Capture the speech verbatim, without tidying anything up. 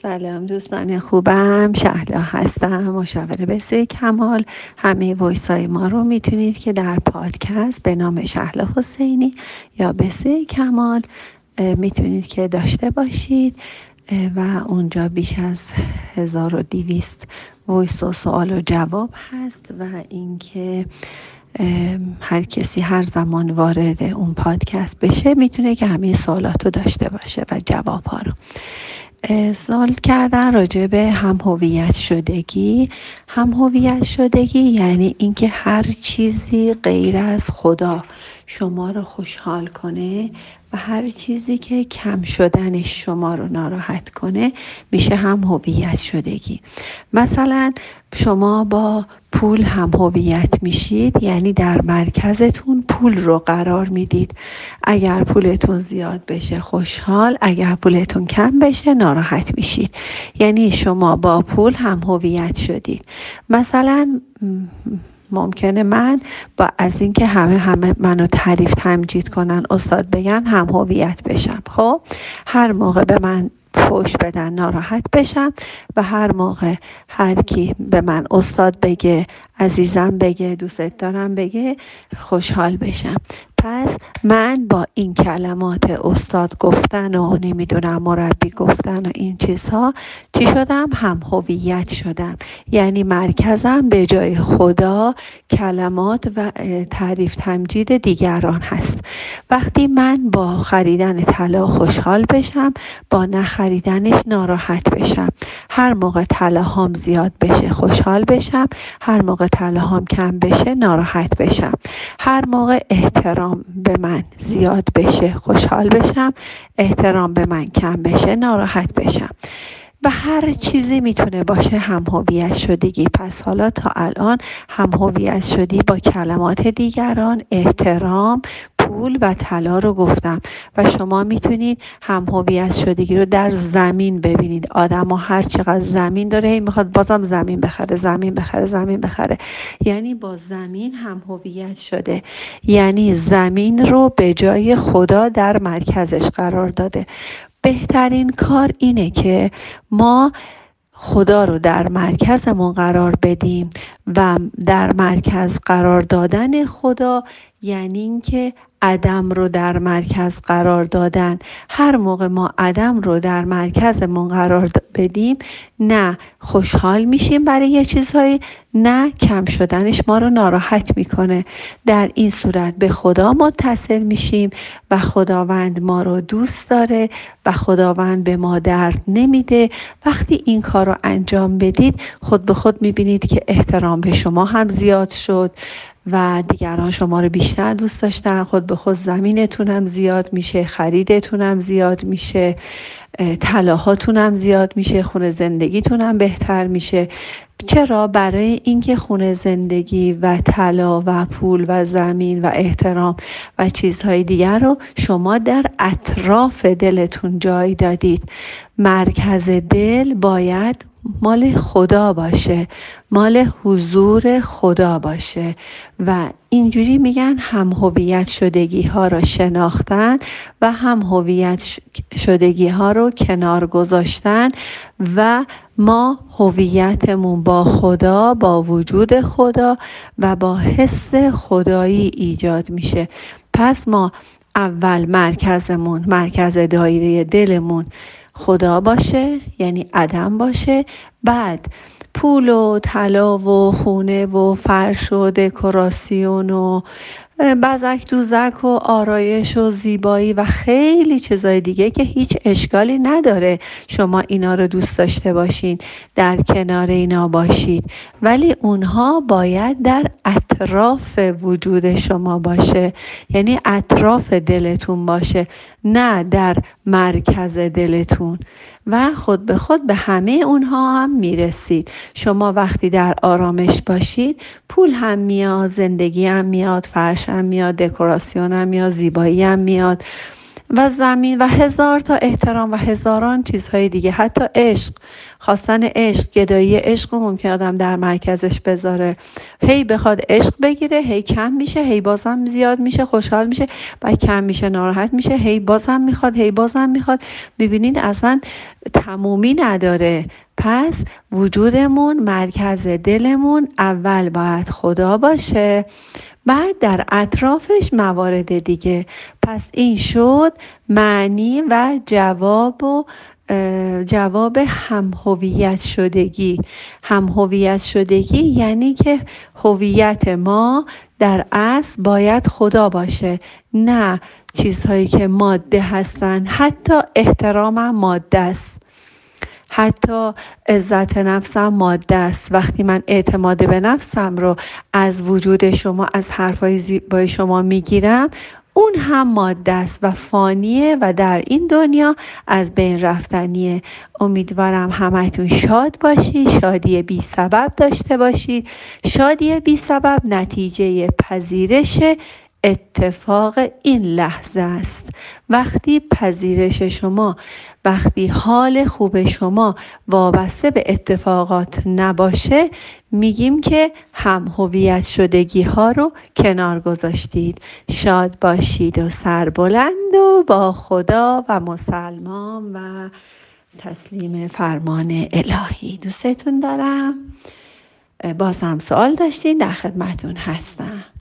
سلام دوستان خوبم، شهلا هستم، مشاور بسوی کمال. همه وایسای ما رو میتونید که در پادکست به نام شهلا حسینی یا بسوی کمال میتونید که داشته باشید و اونجا بیش از هزار و دویست وایس و سوال و جواب هست و اینکه هر کسی هر زمان وارد اون پادکست بشه میتونه که همه سوالات رو داشته باشه و جواب ها رو. سوال کردن راجع به هم هویت شدگی. هم هویت شدگی یعنی اینکه هر چیزی غیر از خدا شما رو خوشحال کنه و هر چیزی که کم شدنش شما رو ناراحت کنه میشه هم هویت شدگی. مثلا شما با پول هم هویت میشید، یعنی در مرکزتون پول رو قرار میدید. اگر پولتون زیاد بشه خوشحال، اگر پولتون کم بشه ناراحت میشید. یعنی شما با پول هم هویت شدید. مثلا ممکنه من با از اینکه همه همه منو تعریف تمجید کنن، استاد بگن، هم هویت بشم. خب هر موقع به من پوش بدن ناراحت بشم و هر موقع هر کی به من استاد بگه، عزیزم بگه، دوست دارم بگه خوشحال بشم. پس من با این کلمات استاد گفتن و نمیدونم مربی گفتن و این چیزها چی شدم؟ هم هویت شدم. یعنی مرکزم به جای خدا کلمات و تعریف تمجید دیگران هست. وقتی من با خریدن طلا خوشحال بشم، با نخریدنش ناراحت بشم. هر موقع طلاهام زیاد بشه خوشحال بشم، هر موقع طلاهام کم بشه ناراحت بشم. هر موقع احترام به من زیاد بشه خوشحال بشم، احترام به من کم بشه ناراحت بشم. و هر چیزی میتونه باشه هم هویت شدگی. پس حالا تا الان هم هویت شدی با کلمات دیگران، احترام، پول و طلا رو گفتم و شما میتونید هم هویت شدگی رو در زمین ببینید. آدم ها هر چقدر زمین داره هی میخواد بازم زمین بخره، زمین بخره، زمین بخره. یعنی با زمین هم هویت شده، یعنی زمین رو به جای خدا در مرکزش قرار داده. بهترین کار اینه که ما خدا رو در مرکزمون قرار بدیم و در مرکز قرار دادن خدا یعنی اینکه عدم رو در مرکز قرار دادن. هر موقع ما عدم رو در مرکزمون قرار بدیم، نه خوشحال میشیم برای یه چیزهایی، نه کم شدنش ما رو ناراحت میکنه. در این صورت به خدا متصل میشیم و خداوند ما رو دوست داره و خداوند به ما درد نمیده. وقتی این کار رو انجام بدید خود به خود میبینید که احترام به شما هم زیاد شد و دیگران شما رو بیشتر دوست داشتن. خود به خود زمینتون هم زیاد میشه، خریدتون هم زیاد میشه، طلاهاتون هم زیاد میشه، خونه زندگیتون هم بهتر میشه. چرا؟ برای اینکه خونه زندگی و طلا و پول و زمین و احترام و چیزهای دیگر رو شما در اطراف دلتون جای دادید. مرکز دل باید مال خدا باشه، مال حضور خدا باشه و اینجوری میگن هم هویت شدگی ها رو شناختن و هم هویت شدگی ها رو کنار گذاشتن و ما هویتمون با خدا، با وجود خدا و با حس خدایی ایجاد میشه. پس ما اول مرکزمون، مرکز دایره دلمون خدا باشه، یعنی عدم باشه، بعد پول و طلا و خونه و فرش و دکوراسیون و بزک دوزک و آرایش و زیبایی و خیلی چیزای دیگه که هیچ اشکالی نداره شما اینا رو دوست داشته باشین، در کنار اینا باشید، ولی اونها باید در اطراف وجود شما باشه، یعنی اطراف دلتون باشه، نه در مرکز دلتون. و خود به خود به همه اونها هم میرسید. شما وقتی در آرامش باشید پول هم میاد، زندگی هم میاد، فرش هم میاد، دکوراسیون هم میاد، زیبایی هم میاد و زمین و هزار تا احترام و هزاران چیزهای دیگه، حتی عشق، خواستن عشق، گدایی عشق رو ممکن آدم در مرکزش بذاره، هی بخواد عشق بگیره، هی کم میشه، هی بازم زیاد میشه، خوشحال میشه، بعد کم میشه، ناراحت میشه، هی بازم میخواد، هی بازم میخواد. ببینید اصلا تمومی نداره. پس وجودمون، مرکز دلمون اول باید خدا باشه، بعد در اطرافش موارد دیگه. پس این شد معنی و جواب و جواب همهویت شدگی. همهویت شدگی یعنی که هویت ما در اصل باید خدا باشه، نه چیزهایی که ماده هستن. حتی احترامم ماده است، حتی عزت نفسم ماده است. وقتی من اعتماد به نفسم رو از وجود شما، از حرفای زیبای شما میگیرم، اون هم ماده است و فانیه و در این دنیا از بین رفتنیه. امیدوارم همتون شاد باشی، شادی بی سبب داشته باشی. شادی بی سبب نتیجه پذیرش اتفاق این لحظه است. وقتی پذیرش شما، وقتی حال خوب شما وابسته به اتفاقات نباشه، میگیم که هم هویت شدگی ها رو کنار گذاشتید. شاد باشید و سربلند و با خدا و مسلمان و تسلیم فرمان الهی. دوستتون دارم. بازم سوال داشتین، در خدمتون هستم.